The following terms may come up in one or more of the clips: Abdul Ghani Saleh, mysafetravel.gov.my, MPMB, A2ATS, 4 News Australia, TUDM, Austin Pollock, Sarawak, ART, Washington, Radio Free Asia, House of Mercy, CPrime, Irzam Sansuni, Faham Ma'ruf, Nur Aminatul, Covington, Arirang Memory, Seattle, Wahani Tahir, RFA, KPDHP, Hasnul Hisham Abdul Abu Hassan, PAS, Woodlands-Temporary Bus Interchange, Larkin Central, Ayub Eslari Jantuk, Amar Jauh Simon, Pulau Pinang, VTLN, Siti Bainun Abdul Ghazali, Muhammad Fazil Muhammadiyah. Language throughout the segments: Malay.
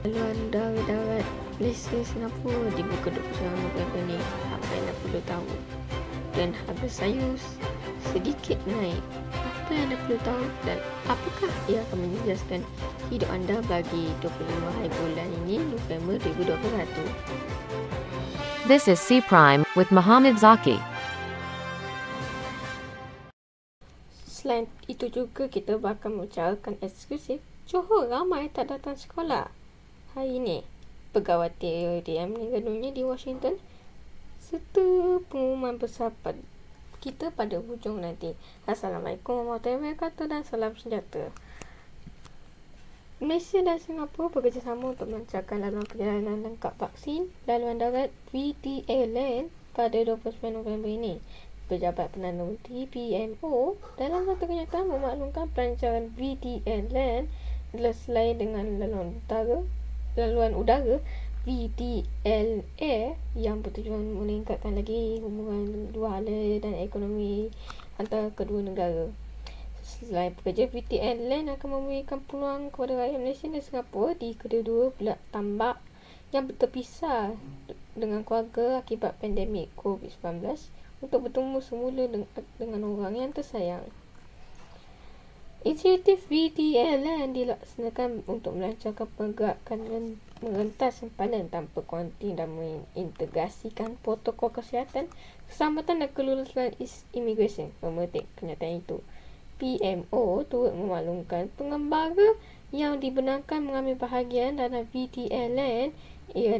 Laluan darat-darat Malaysia, Singapura dibuka 29 November ni. Apa yang anda perlu tahu? Dan harga sayur sedikit naik. Apa yang anda perlu tahu dan apakah ia akan menjejaskan hidup anda bagi 25 hari bulan ini November 2021? This is CPrime with Muhammad Zaki. Selain itu juga kita bakal membicarakan eksklusif Johor ramai tak datang sekolah. Hari ini, pegawai TUDM meninggal dunia di Washington serta pengumuman besar kita pada hujung nanti. Assalamualaikum warahmatullahi wabarakatuh dan salam sejahtera. Malaysia dan Singapura bekerjasama untuk melancarkan laluan perjalanan lengkap vaksin laluan darat VTLN pada 29 November ini. Pejabat Perdana Menteri TPMO dalam satu kenyataan memaklumkan pelancaran VTLN selain dengan laluan udara VTLA yang bertujuan meningkatkan lagi hubungan dua hala dan ekonomi antara kedua negara. Selain pekerja, VTLN akan memberikan peluang kepada rakyat Malaysia dan Singapura di kedua-dua belah tambak yang terpisah dengan keluarga akibat pandemik COVID-19 untuk bertemu semula dengan orang yang tersayang. Inisiatif VTLN dilaksanakan untuk melancarkan pergerakan merentas sempadan tanpa kuarantin dan mengintegrasikan protokol kesihatan, keselamatan dan kelulusan imigresen. Pemetik kenyataan itu, PMO turut memaklumkan pengembara yang dibenarkan mengambil bahagian dalam VTLN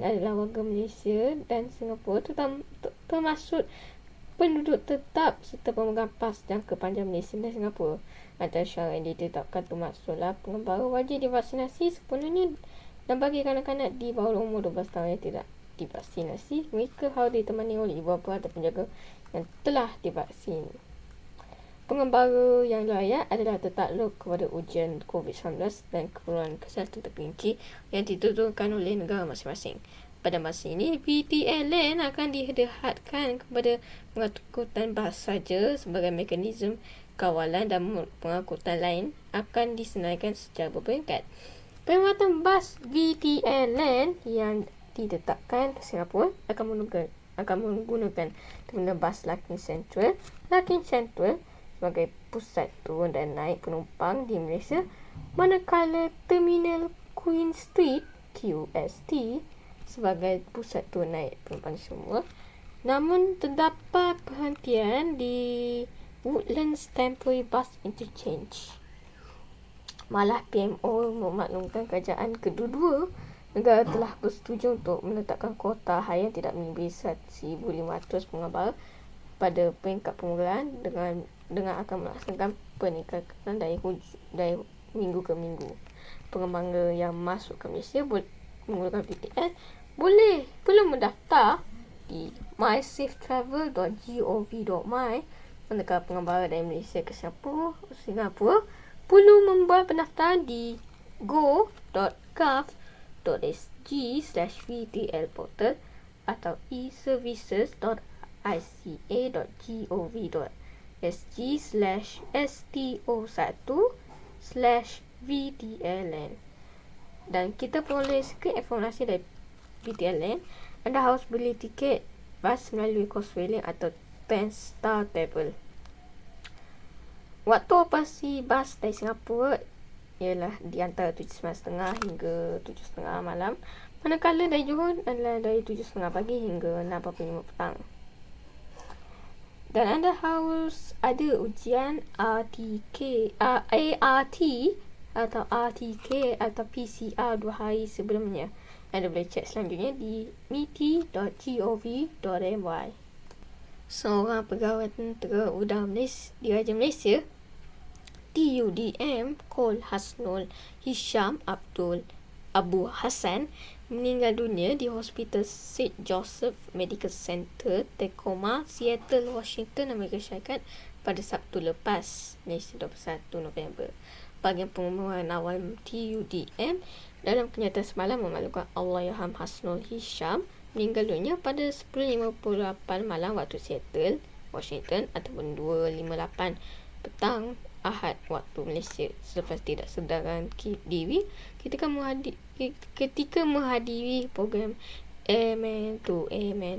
adalah warga Malaysia dan Singapura, termasuk penduduk tetap serta pemegang PAS jangka panjang Malaysia dan Singapura. Antara syarat yang ditetapkan termaksudlah pengembara wajib divaksinasi sepenuhnya dan bagi kanak-kanak di bawah umur 12 tahun yang tidak divaksinasi, mereka harus ditemani oleh ibu bapa atau penjaga yang telah divaksin. Pengembara yang layak adalah tertakluk kepada ujian COVID-19 dan keperluan kesihatan terperinci yang ditentukan oleh negara masing-masing. Pada masa ini, VTLN akan dihadapkan kepada pengangkutan bas saja sebagai mekanisme kawalan dan pengangkutan lain akan disenaraikan secara berperingkat. Perkhidmatan bas VTLN yang ditetapkan ke Singapura akan menggunakan terminal bas Larkin Central sebagai pusat turun dan naik penumpang di Malaysia, manakala terminal Queen Street QST sebagai pusat turun naik penumpang semua. Namun terdapat perhentian di Woodlands-Temporary Bus Interchange. Malah PMO memaklumkan kerajaan kedua-dua negara telah bersetuju untuk menetapkan kuota harian tidak melebihi 1,500 pengembara pada peringkat permulaan dengan akan melaksanakan peningkatan dari minggu ke minggu. Pengembara yang masuk ke Malaysia menggunakan VTL perlu mendaftar di mysafetravel.gov.my. Manakala pengembara dari Malaysia ke Singapura perlu membuat pendaftaran di go.gov.sg/VTL portal atau eservices.ica.gov.sg/sto1/VTLN. Dan kita peroleh sikit informasi dari VTLN. Anda harus beli tiket bas melalui koswellen atau Star table. Waktu operasi bas dari Singapura ialah di antara 7.30 hingga 7.30 malam, manakala dari Johor adalah dari 7.30 pagi hingga 6.45 petang. Dan anda harus ada ujian ART atau RTK atau PCR 2 hari sebelumnya. Anda boleh cek selanjutnya di miti.gov.my. Seorang pegawai tentera udara Diraja Malaysia TUDM Kol Hasnul Hisham Abdul Abu Hassan meninggal dunia di Hospital St. Joseph Medical Center, Tacoma, Seattle, Washington, Amerika Syarikat pada Sabtu lepas, Malaysia 21 November. Bahagian pengumuman awal TUDM dalam kenyataan semalam memaklumkan Allahyarham Hasnul Hisham meninggal dunia pada 10.58 malam waktu Seattle, Washington ataupun 2.58 petang Ahad waktu Malaysia selepas tidak sedaran diri ketika menghadiri program Airman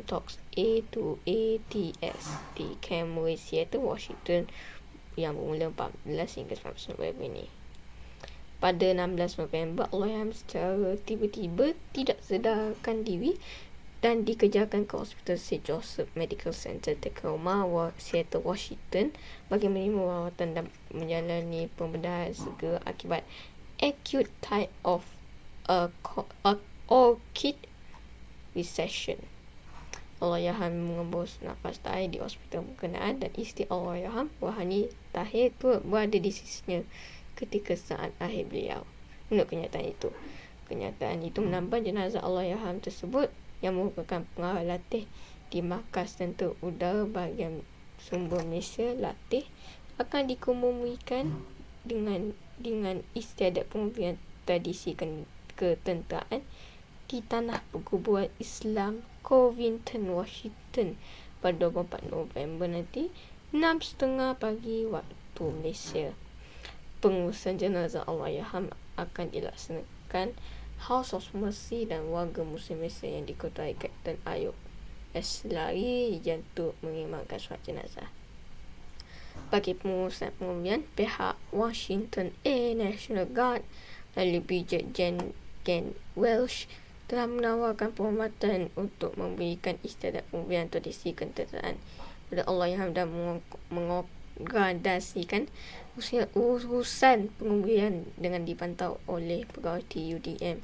Talks A2ATS di Camry, Seattle, Washington yang bermula 14 hingga 19 November ini. Pada 16 November, Loyam secara tiba-tiba tidak sedarkan diri dan dikejarkan ke Hospital St. Joseph Medical Center, Tacoma, Seattle, Washington bagi menerima rawatan dan menjalani pembedahan segera akibat acute type of orchid recession. Allahyarham mengembus nafas terakhir di hospital berkenaan dan isteri Allahyarham, Wahani Tahir tu berada di sisinya ketika saat akhir beliau. Menurut kenyataan itu menambah jenazah Allahyarham tersebut yang merupakan pengarah latih di Markas Tentera Udara Bahagian Sumber Malaysia, latih akan dikemukakan dengan istiadat pengupian tradisi ketenteraan di tanah perkuburan Islam Covington, Washington pada 24 November nanti 6.30 pagi waktu Malaysia. Pengurusan jenazah Allahyarham akan dilaksanakan House of Mercy dan warga Muslim Malaysia yang dikotai Kapten Ayub Eslari Jantuk mengimankan surat jenazah. Bagi pengurusan pengumuman, pihak Washington Air National Guard lalu Bridget Jen Welsh telah menawarkan perkhidmatan untuk memberikan istiadat pengumuman tradisi ketenteraan pada Allahyarham dan mengorganisasikan urusan penguburan dengan dipantau oleh pegawai TUDM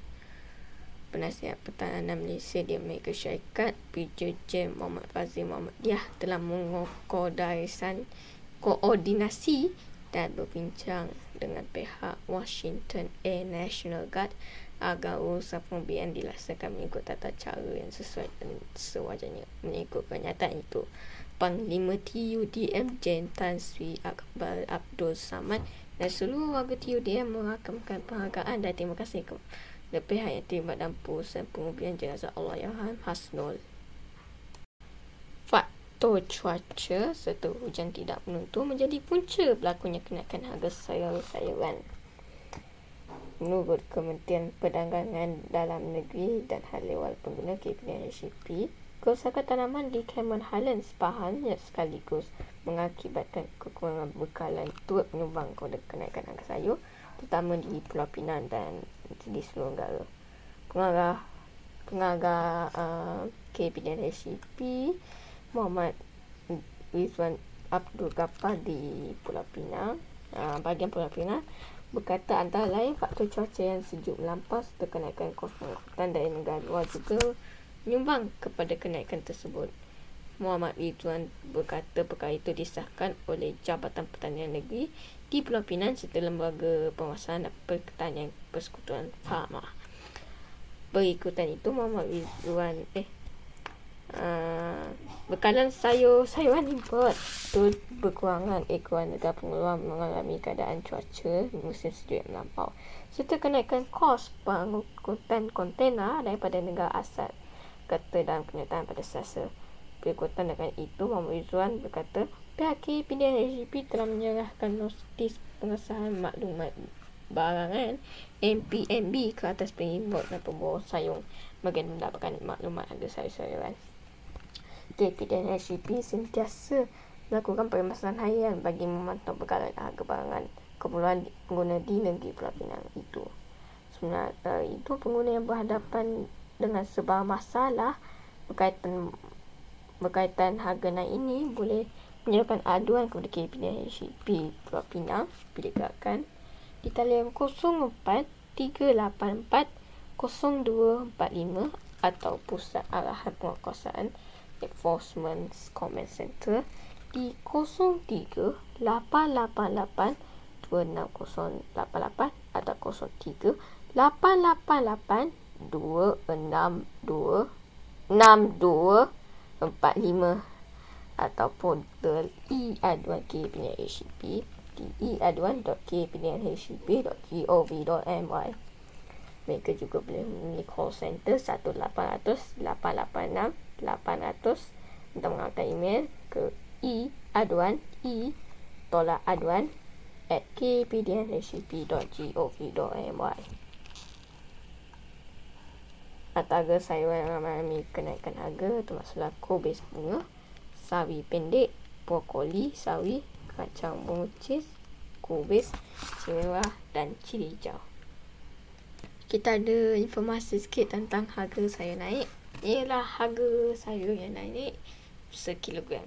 Penasihat Pertahanan Malaysia di Amerika Syarikat, PJ Muhammad Fazil Muhammadiyah telah mengkoordinasi dan berbincang dengan pihak Washington Air National Guard agar urusan penguburan dilaksanakan mengikut tata cara yang sesuai dan sewajarnya. Mengikut kenyataan itu, Panglima TUDM Jen Tan Sri Akbar Abdul Samad dan seluruh warga TUDM merakamkan penghargaan dan terima kasih kepada pihak yang terlibat dalam perusahaan penguburan jenazah Allahyarham Hasnul. Faktor cuaca serta hujan tidak menentu menjadi punca berlakunya kenaikan harga sayur-sayuran. Menurut Kementerian Perdagangan Dalam Negeri dan Hal Ehwal Pengguna KPNHP, kerusakan tanaman di Cameron Highlands banyak sekaligus mengakibatkan kekurangan bekalan turut menyumbang kepada kenaikan harga sayur terutama di Pulau Pinang dan di seluruh negara. Pengarah KPDHP Muhammad Wizzwan Abdul Ghaffar di Pulau Pinang, bahagian Pulau Pinang berkata antara lain faktor cuaca yang sejuk melampau serta kenaikan kos pengangkutan dari negara luar juga menyumbang kepada kenaikan tersebut. Muhammad Wizzwan berkata perkara itu disahkan oleh Jabatan Pertanian Negeri di Pulau Pinang serta Lembaga Penguasaan dan Pertanian Persekutuan Fahma. Berikutan itu, Muhammad Wizzwan bekalan sayur-sayuran import turut berkurangan ekoran negara pengeluar mengalami keadaan cuaca musim sejuk yang melampau serta kenaikan kos pengangkutan kontena daripada negara asal, kata dalam kenyataan pada Selasa. Berikutan dengan itu, Muhammad Wizzwan berkata pihak KPDHP telah menyerahkan notis pengesahan maklumat barangan MPMB ke atas pengimport dan pemborong sayur bagi mendapatkan maklumat harga sayur-sayuran. KPDHP sentiasa melakukan permasalahan harian bagi memantau perkara harga barangan keperluan pengguna di negeri Pulau Pinang itu. Sementara itu, pengguna yang berhadapan dengan sebarang masalah berkaitan harga naik ini boleh menyuarakan aduan kepada KPDHP Pulau Pinang didekatkan di talian 04 384 0245 atau Pusat Arahan Penguatkuasaan Enforcement Command Center di 03 888 26088 atau 03 888 262 6245 atau portal e-aduan KPNHP di e-aduan.kpnhp.gov.my. Mereka juga boleh menghubungi call center 1-800-886-800 untuk mengarahkan email ke e-aduan at kpdn@cp.gov.my. Harta harga sayuran ramai-ramai kenaikan harga termasuk laku bes bunga, sawi pendek, brokoli, sawi, kacang buncis, kubis, cimerah dan cili hijau. Kita ada informasi sikit tentang harga sayur naik. Ialah harga sayur yang naik sekilogram.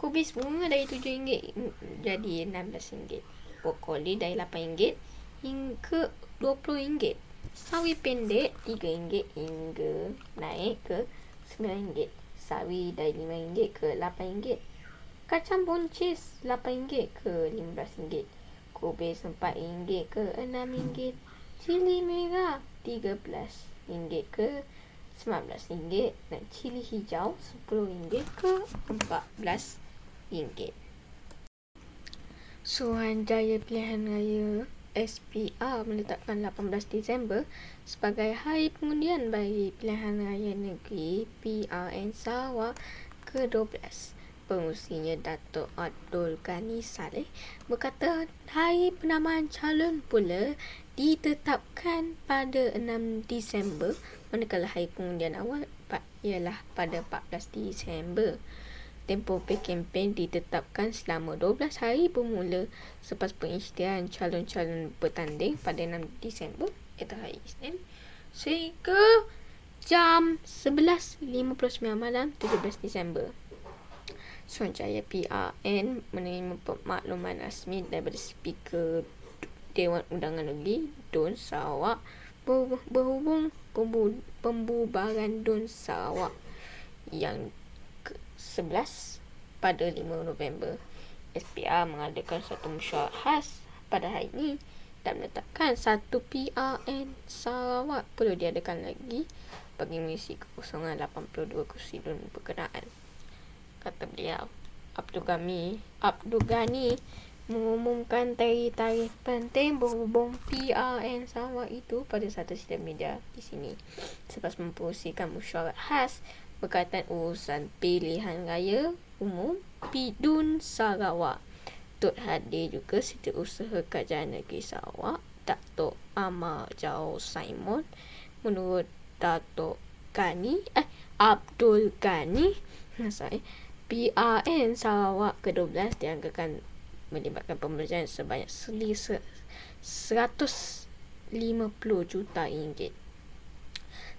Kubis bunga dari RM7 jadi RM16. Brokoli dari RM8 hingga RM20. Sawi pendek RM3 hingga naik ke RM9. Sawi dari RM5 ke RM8. Kacang buncis RM8 ke RM15. Kubis RM4 ke RM6. Cili merah RM13 ke RM19 dan cili hijau RM10 ke RM14. Suruhanjaya Pilihan Raya SPR meletakkan 18 Disember sebagai hari pengundian bagi pilihan raya negeri PRN Sarawak ke-12. Pengusinya Dato' Abdul Ghani Saleh berkata hari penamaan calon pula ditetapkan pada 6 Disember manakala hari pengundian awal ialah pada 14 Disember. Tempoh berkempen ditetapkan selama 12 hari bermula selepas pengisytiharan calon-calon bertanding pada 6 Disember iaitu hari Isnin sehingga jam 11.59 malam 17 Disember. Suruhanjaya PRN menerima makluman rasmi daripada Speaker Dewan Undangan Negeri Dun Sarawak berhubung pembubaran Dun Sarawak yang 11 pada 5 November. SPR mengadakan satu mesyuarat khas pada hari ini dan menetapkan satu PRN Sarawak perlu diadakan lagi bagi mengisi kekosongan 82 kursi dan berkenaan. Kata beliau, Abdul Ghani mengumumkan tarikh-tarikh penting berhubung PRN Sarawak itu pada satu sidang media di sini selepas memperusikan mesyuarat khas berkaitan urusan pilihan raya umum PDUN Sarawak. Tut hadir juga Setiausaha Kerajaan Negeri Sarawak, Dato' Amar Jauh Simon. Menurut Dato' Ghani, Abdul Ghani, PRN Sarawak ke-12 dianggarkan melibatkan pembelanjaan sebanyak 150 juta ringgit.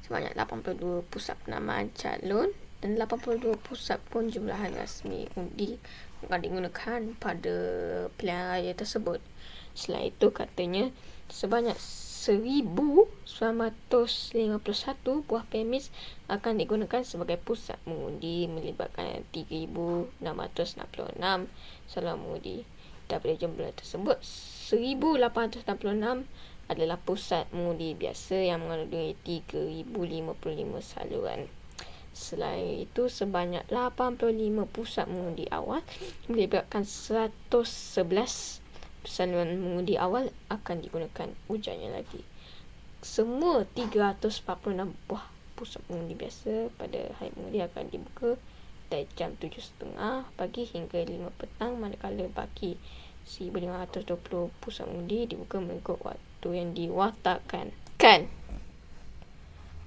Sebanyak 82 pusat penamaan calon dan 82 pusat penjumlahan rasmi undi akan digunakan pada pilihan raya tersebut. Selain itu, katanya sebanyak 1,951 buah permis akan digunakan sebagai pusat mengundi melibatkan 3,666 calon mengundi. Daripada jumlah tersebut, 1,866 adalah pusat mengundi biasa yang mengandungi 3,055 saluran. Selain itu, sebanyak 85 pusat mengundi awal melibatkan 111 saluran mengundi awal akan digunakan ujarnya lagi. Semua 346 buah pusat mengundi biasa pada hari mengundi akan dibuka dari jam 7.30 pagi hingga 5 petang manakala baki 1,520 pusat mengundi dibuka mengikut waktu yang diwatakan.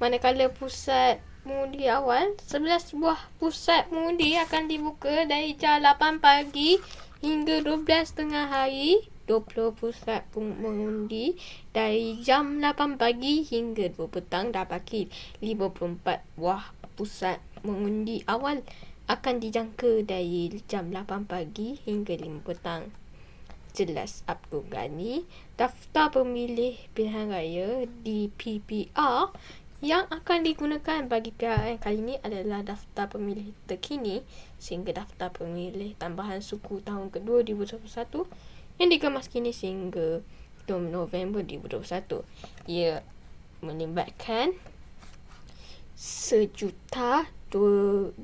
Manakala pusat mengundi awal, 11 buah pusat mengundi akan dibuka dari jam 8 pagi hingga 12.30 hari. 20 pusat mengundi dari jam 8 pagi hingga 2 petang dah baki 54 buah pusat mengundi awal akan dijangka dari jam 8 pagi hingga 5 petang. Jelas Abdul Ghani, daftar pemilih pilihan raya di PPR yang akan digunakan bagi PRN kali ini adalah daftar pemilih terkini sehingga daftar pemilih tambahan suku tahun kedua 2021 yang dikemas kini sehingga November 2021. Ia melibatkan 1,252,014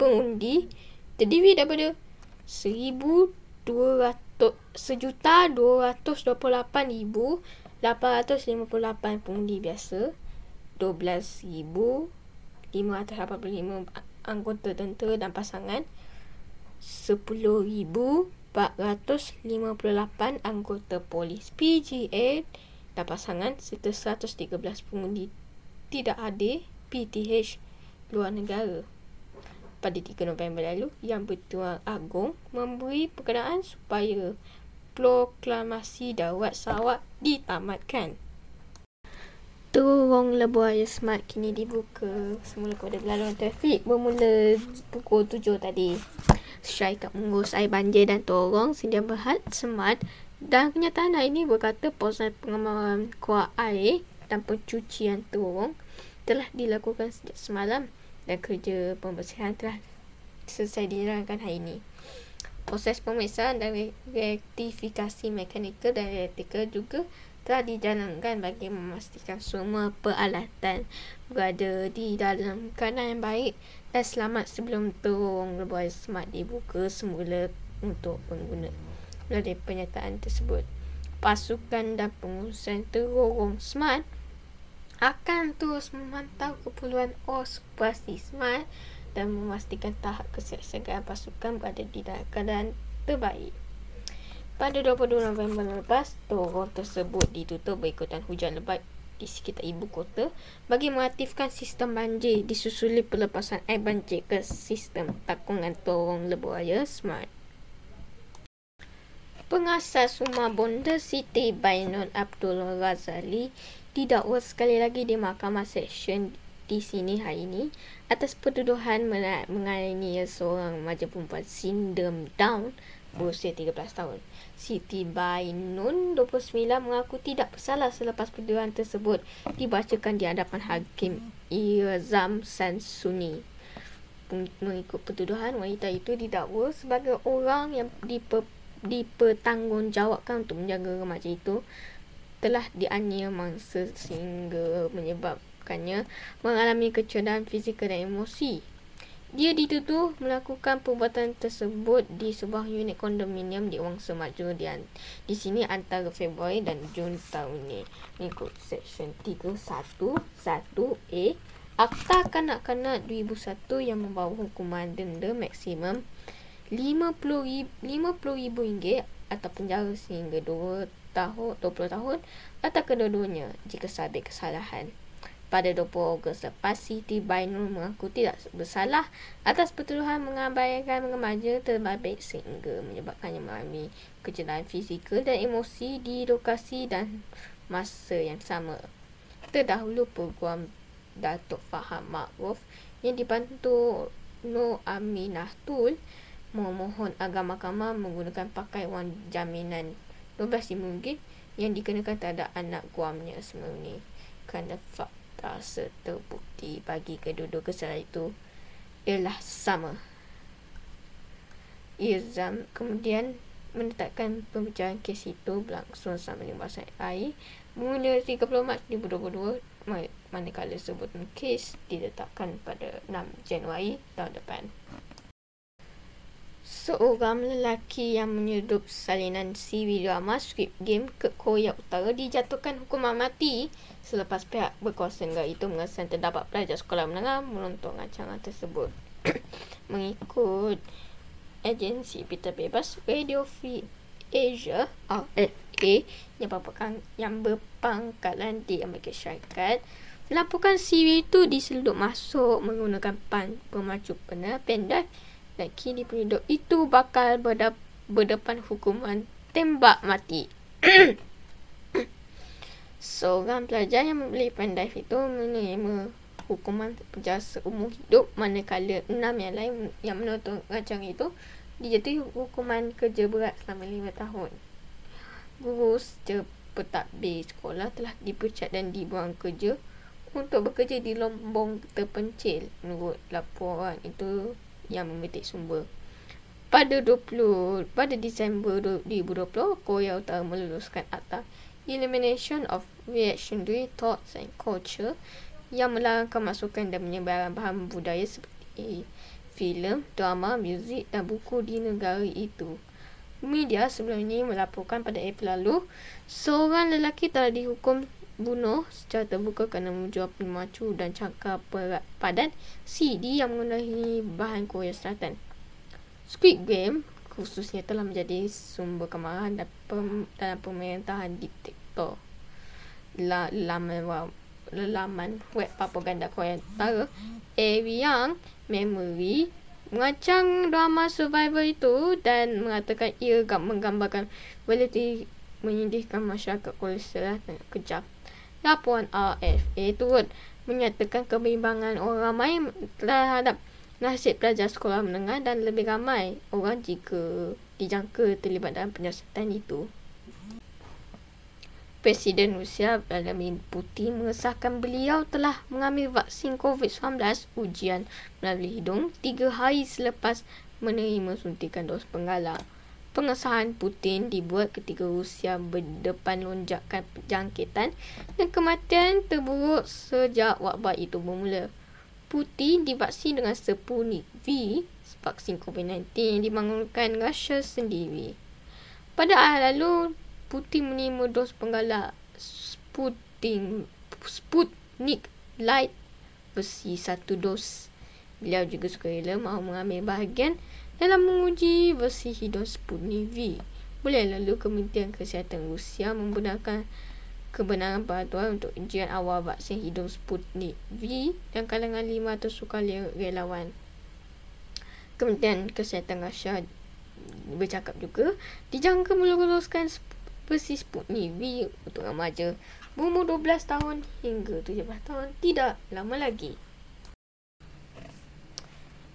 pengundi terdiri daripada 1,228,858 pengundi biasa, 12,585 anggota tentera dan pasangan, 10,458 anggota polis PGA dan pasangan serta 113 pengundi tidak adil PTH luar negara. Pada 3 November lalu, Yang Bertuan Agong memberi perkenaan supaya proklamasi Dawat Sarawak ditamatkan. Terowong Lebuh Raya SMART kini dibuka semula kepada laluan trafik bermula pukul 7 tadi. Syarikat mengurus air banjir dan terowong sedia berhad SMART dan kenyataan hari ini berkata proses pengambilan kuar air dan pencucian terowong telah dilakukan sejak semalam dan kerja pembersihan telah selesai dijalankan hari ini. Proses pemeriksaan dan rektifikasi mekanikal dan elektrikal juga telah dijalankan bagi memastikan semua peralatan berada di dalam keadaan yang baik dan selamat sebelum terowong Lebuh Raya SMART dibuka semula untuk pengguna. Melalui pernyataan tersebut, pasukan dan pengurusan terowong SMART akan terus memantau keperluan operasi SMART dan memastikan tahap kesiapsiagaan pasukan berada di dalam keadaan terbaik. Pada 22 November lepas, terowong tersebut ditutup berikutan hujan lebat di sekitar ibu kota bagi mengaktifkan sistem banjir disusuli pelepasan air banjir ke sistem takungan terowong Lebuh Raya SMART. Pengasas rumah bonda Siti Bainun Abdul Ghazali didakwa sekali lagi di Mahkamah Seksyen di sini hari ini atas pertuduhan menganiaya seorang remaja perempuan sindrom Down berusia 13 tahun. Siti Bainun, 29, mengaku tidak bersalah selepas pertuduhan tersebut dibacakan di hadapan Hakim Irzam Sansuni. Mengikut pertuduhan, wanita itu didakwa sebagai orang yang dipertanggungjawabkan untuk menjaga remaja itu telah dianiaya mangsa sehingga menyebabkannya mengalami kecederaan fizikal dan emosi. Dia dituduh melakukan perbuatan tersebut di sebuah unit kondominium di Wangsa Maju di sini antara Februari dan Jun tahun ini. Mengikut Seksyen 311A Akta Kanak-Kanak 2001 yang membawa hukuman denda maksimum RM50,000 atau penjara sehingga 20 tahun atau kedua-duanya jika sabit kesalahan. Pada 20 Ogos lepas, Siti Bainun mengaku tidak bersalah atas pertuduhan mengabaikan remaja terbabit sehingga menyebabkannya mengalami kecederaan fizikal dan emosi di lokasi dan masa yang sama. Terdahulu, peguam Datuk Faham Ma'ruf yang dibantu Nur Aminatul memohon agar mahkamah menggunakan pakaian jaminan RM12,000 yang dikenakan terhadap anak guamnya sebelum ini kerana fakta terbukti bagi kedua-dua kesalahan itu ialah sama. Irzam kemudian menetapkan pembicaraan kes itu berlangsung selama 15 hari bermula 30 Mac 2022 manakala sebutan kes diletakkan pada 6 Januari tahun depan. Seorang lelaki yang menyedup salinan CV drama Squid Game ke Korea Utara dijatuhkan hukuman mati selepas pihak berkuasa negara itu mengesan terdapat pelajar sekolah menengah menonton rancangan tersebut. Mengikut agensi berita bebas Radio Free Asia RFA yang berpangkalan di Amerika Syarikat, melaporkan CV itu diseludup masuk menggunakan pan pemacu pendek dan kini penduduk itu bakal berdepan hukuman tembak mati. Seorang pelajar yang membeli pandai itu menerima hukuman penjara seumur hidup manakala 6 yang lain yang menonton rancangan itu dijatuhi hukuman kerja berat selama 5 tahun. Guru serta pentadbir sekolah telah dipecat dan dibuang kerja untuk bekerja di lombong terpencil menurut laporan itu yang memetik sumber. Pada Disember 2020, Korea Utara meluluskan Akta Elimination of Reactionary Thoughts and Culture yang melarangkan masukan dan penyebaran bahan budaya seperti filem, drama, muzik dan buku di negara itu. Media sebelum ini melaporkan pada April lalu, seorang lelaki telah dihukum bunuh secara terbuka kerana menjual pemacu dan cakar padan CD yang menggunakan bahan Korea Selatan. Squid Game khususnya telah menjadi sumber kemarahan dalam pemerintahan diktator. Laman web propaganda Korea Utara, Arirang Memory mengancang drama survivor itu dan mengatakan ia menggambarkan realiti menyedihkan masyarakat oleh serah dan kejam. Laporan RFA turut menyatakan kebimbangan orang ramai terhadap nasib pelajar sekolah menengah dan lebih ramai orang jika dijangka terlibat dalam penyiasatan itu. Presiden Rusia Vladimir Putin mengesahkan beliau telah mengambil vaksin COVID-19 ujian melalui hidung 3 hari selepas menerima suntikan dos penggalak. Pengesahan Putin dibuat ketika Rusia berdepan lonjakan penjangkitan dan kematian terburuk sejak wabak itu bermula. Putin divaksin dengan Sputnik V, vaksin COVID-19 yang dibangunkan Rusia sendiri. Pada hari lalu, Putin menerima dos penggalak Sputnik Light versi 1 dos. Beliau juga sukarela mahu mengambil bahagian dalam menguji versi hidung Sputnik V. Bulan lalu, Kementerian Kesihatan Rusia membenarkan kebenaran peraturan untuk ujian awal vaksin hidung Sputnik V dan kalangan 500 sukarelawan. Kementerian Kesihatan Rusia bercakap juga dijangka meluruskan versi Sputnik V untuk remaja berumur 12 tahun hingga 17 tahun tidak lama lagi.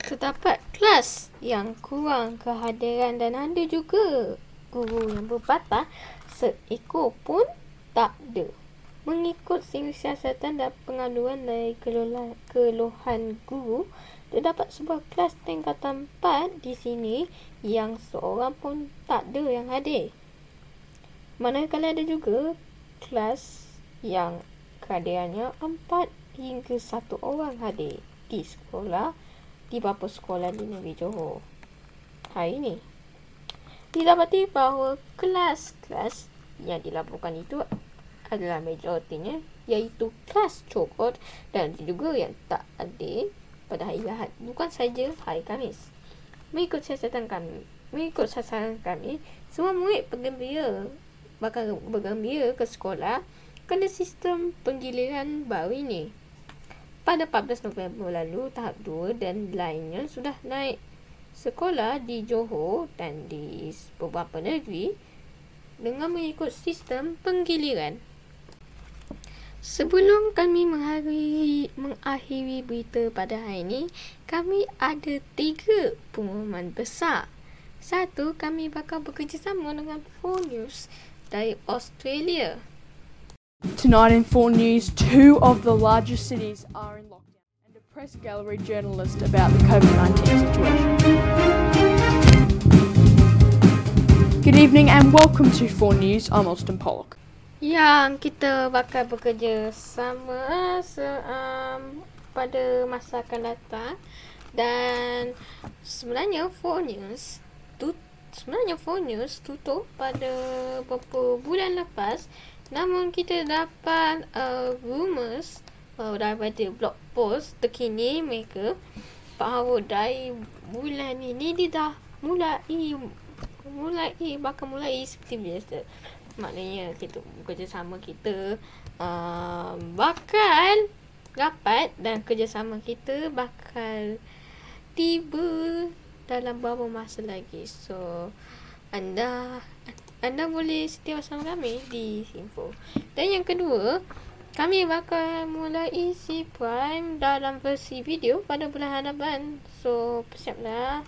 Terdapat kelas yang kurang kehadiran dan ada juga guru yang berpatah seekor pun tak ada. Mengikut siri siasatan dan pengaduan dari keluhan guru, terdapat sebuah kelas tingkatan 4 di sini yang seorang pun tak ada yang hadir. Manakala ada juga kelas yang kehadirannya 4 hingga 1 orang hadir di sekolah di beberapa sekolah di negeri Johor. Hari ini didapati bahawa kelas-kelas yang dilaporkan itu adalah majoritinya iaitu kelas cokot dan juga yang tak ada pada hari Ahad bukan saja hari Khamis. Mengikut sasaran kami, semua murid penggembira bakal bergembira ke sekolah kerana sistem penggiliran baru ini. Pada 14 November lalu, tahap 2 dan lainnya sudah naik sekolah di Johor dan di beberapa negeri dengan mengikut sistem penggiliran. Sebelum kami mengakhiri berita pada hari ini, kami ada 3 pengumuman besar. 1, kami bakal bekerjasama dengan 4 News dari Australia. Tonight in 4 News, 2 of the largest cities are in lockdown and a press gallery journalist about the COVID-19 situation. Good evening and welcome to 4 News, I'm Austin Pollock. Yang kita bakal bekerja sama pada masa akan datang dan sebenarnya 4 News tutup pada beberapa bulan lepas. Namun kita dapat rumours daripada blog post terkini mereka bahawa dari bulan ini dia dah bakal mulai seperti biasa. Maknanya kita kerjasama kita bakal rapat dan kerjasama kita bakal tiba dalam beberapa masa lagi. So anda boleh setia bersama kami di Info. Dan yang kedua, kami bakal mulai CPrime dalam versi video pada bulan hadapan. So, siap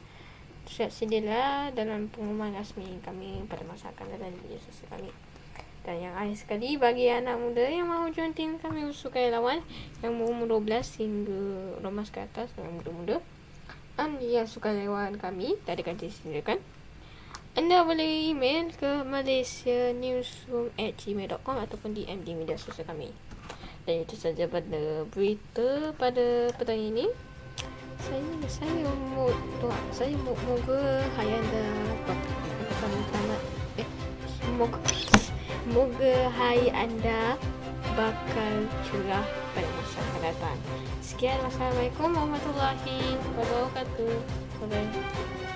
sedialah dalam pengumuman rasmi kami pada masa akan datang di media sosial kami. Dan yang akhir sekali, bagi anak muda yang mahu join tim kami sukarelawan yang berumur 12 hingga romas ke atas dan muda-muda, yang sukarelawan kami, tak ada ganti sediakan. Anda boleh email ke malaysianewsroom@gmail.com ataupun DM di media sosial kami. Dan itu sahaja pada berita pada petang ini. Saya moga hari anda moga hari anda bakal cerah pada masa akan datang. Sekian, wassalamualaikum warahmatullahi wabarakatuh. Bye.